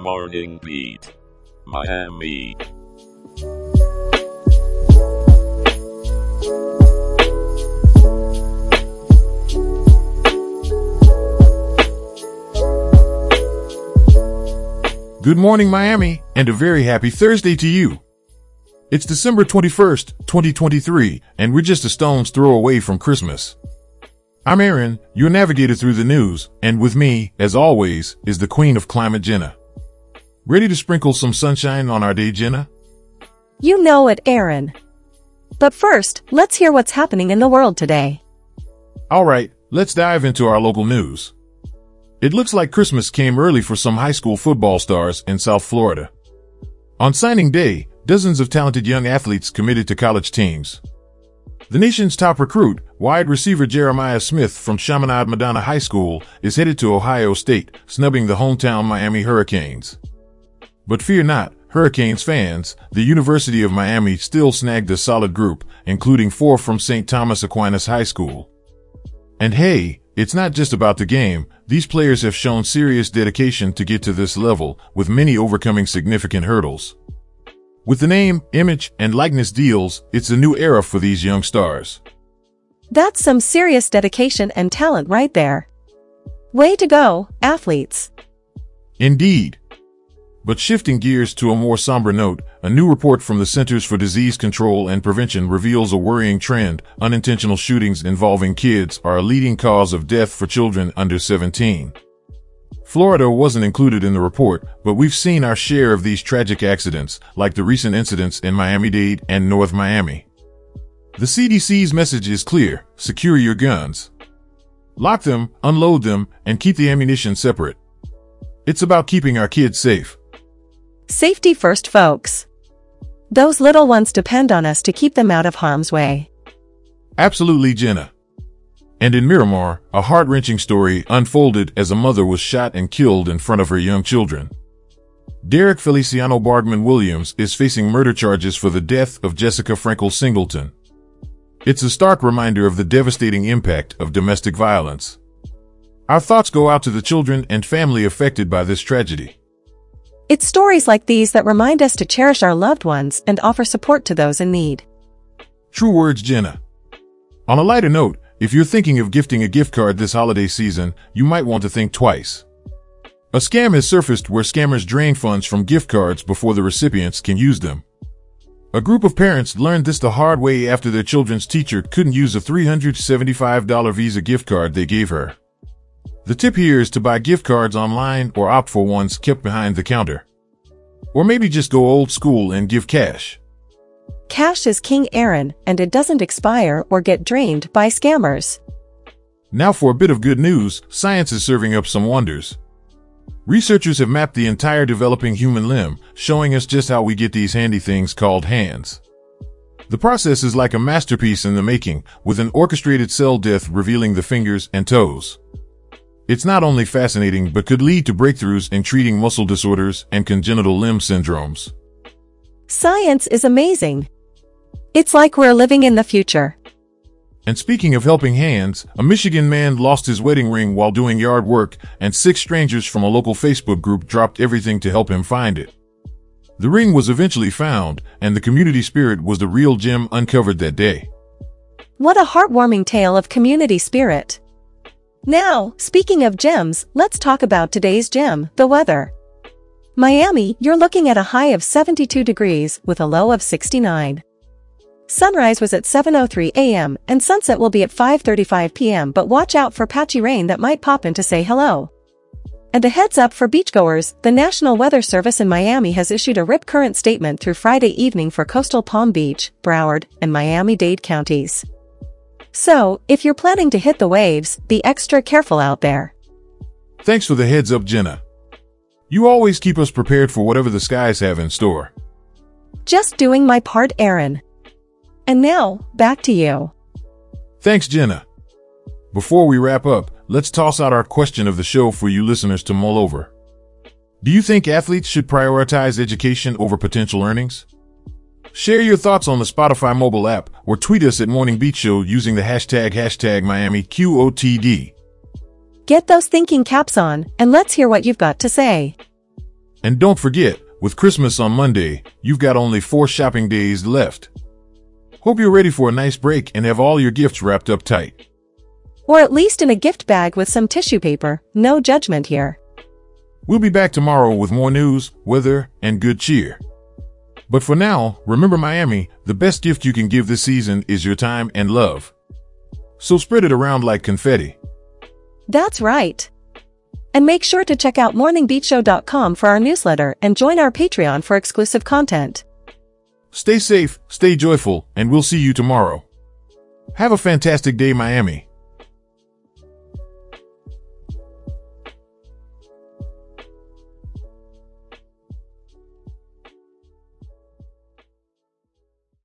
Morning Beat, Miami. Good morning, Miami, and a very happy Thursday to you. It's December 21st, 2023, and we're just a stone's throw away from Christmas. I'm Aaron, your navigator through the news, and with me, as always, is the queen of climate, Jenna. Ready to sprinkle some sunshine on our day, Jenna? You know it, Aaron. But first, let's hear what's happening in the world today. All right, let's dive into our local news. It looks like Christmas came early for some high school football stars in South Florida. On signing day, dozens of talented young athletes committed to college teams. The nation's top recruit, wide receiver Jeremiah Smith from Chaminade Madonna High School, is headed to Ohio State, snubbing the hometown Miami Hurricanes. But fear not, Hurricanes fans, the University of Miami still snagged a solid group, including four from St. Thomas Aquinas High School. And hey, it's not just about the game. These players have shown serious dedication to get to this level, with many overcoming significant hurdles. With the name, image, and likeness deals, it's a new era for these young stars. That's some serious dedication and talent right there. Way to go, athletes. Indeed. But shifting gears to a more somber note, a new report from the Centers for Disease Control and Prevention reveals a worrying trend. Unintentional shootings involving kids are a leading cause of death for children under 17. Florida wasn't included in the report, but we've seen our share of these tragic accidents, like the recent incidents in Miami-Dade and North Miami. The CDC's message is clear: secure your guns. Lock them, unload them, and keep the ammunition separate. It's about keeping our kids safe. Safety first, folks. Those little ones depend on us to keep them out of harm's way. Absolutely, Jenna. And in Miramar, a heart-wrenching story unfolded as a mother was shot and killed in front of her young children. Derek Feliciano Bardman Williams is facing murder charges for the death of Jessica Frankel Singleton. It's a stark reminder of the devastating impact of domestic violence. Our thoughts go out to the children and family affected by this tragedy. It's stories like these that remind us to cherish our loved ones and offer support to those in need. True words, Jenna. On a lighter note, if you're thinking of gifting a gift card this holiday season, you might want to think twice. A scam has surfaced where scammers drain funds from gift cards before the recipients can use them. A group of parents learned this the hard way after their children's teacher couldn't use a $375 Visa gift card they gave her. The tip here is to buy gift cards online or opt for ones kept behind the counter. Or maybe just go old school and give cash. Cash is king, Aaron, and it doesn't expire or get drained by scammers. Now for a bit of good news, science is serving up some wonders. Researchers have mapped the entire developing human limb, showing us just how we get these handy things called hands. The process is like a masterpiece in the making, with an orchestrated cell death revealing the fingers and toes. It's not only fascinating, but could lead to breakthroughs in treating muscle disorders and congenital limb syndromes. Science is amazing. It's like we're living in the future. And speaking of helping hands, a Michigan man lost his wedding ring while doing yard work, and six strangers from a local Facebook group dropped everything to help him find it. The ring was eventually found, and the community spirit was the real gem uncovered that day. What a heartwarming tale of community spirit. Now, speaking of gems, let's talk about today's gem, the weather. Miami, you're looking at a high of 72 degrees with a low of 69. Sunrise was at 7:03 a.m. and sunset will be at 5:35 p.m. but watch out for patchy rain that might pop in to say hello. And a heads up for beachgoers, the National Weather Service in Miami has issued a rip current statement through Friday evening for coastal Palm Beach, Broward, and Miami-Dade counties. So, if you're planning to hit the waves, be extra careful out there. Thanks for the heads up, Jenna. You always keep us prepared for whatever the skies have in store. Just doing my part, Aaron. And now, back to you. Thanks, Jenna. Before we wrap up, let's toss out our question of the show for you listeners to mull over. Do you think athletes should prioritize education over potential earnings? Share your thoughts on the Spotify mobile app or tweet us at Morning Beat Show using the hashtag MiamiQOTD. Get those thinking caps on, and let's hear what you've got to say. And don't forget, with Christmas on Monday, you've got only 4 shopping days left. Hope you're ready for a nice break and have all your gifts wrapped up tight. Or at least in a gift bag with some tissue paper. No judgment here. We'll be back tomorrow with more news, weather, and good cheer. But for now, remember Miami, the best gift you can give this season is your time and love. So spread it around like confetti. That's right. And make sure to check out MorningBeatShow.com for our newsletter and join our Patreon for exclusive content. Stay safe, stay joyful, and we'll see you tomorrow. Have a fantastic day, Miami.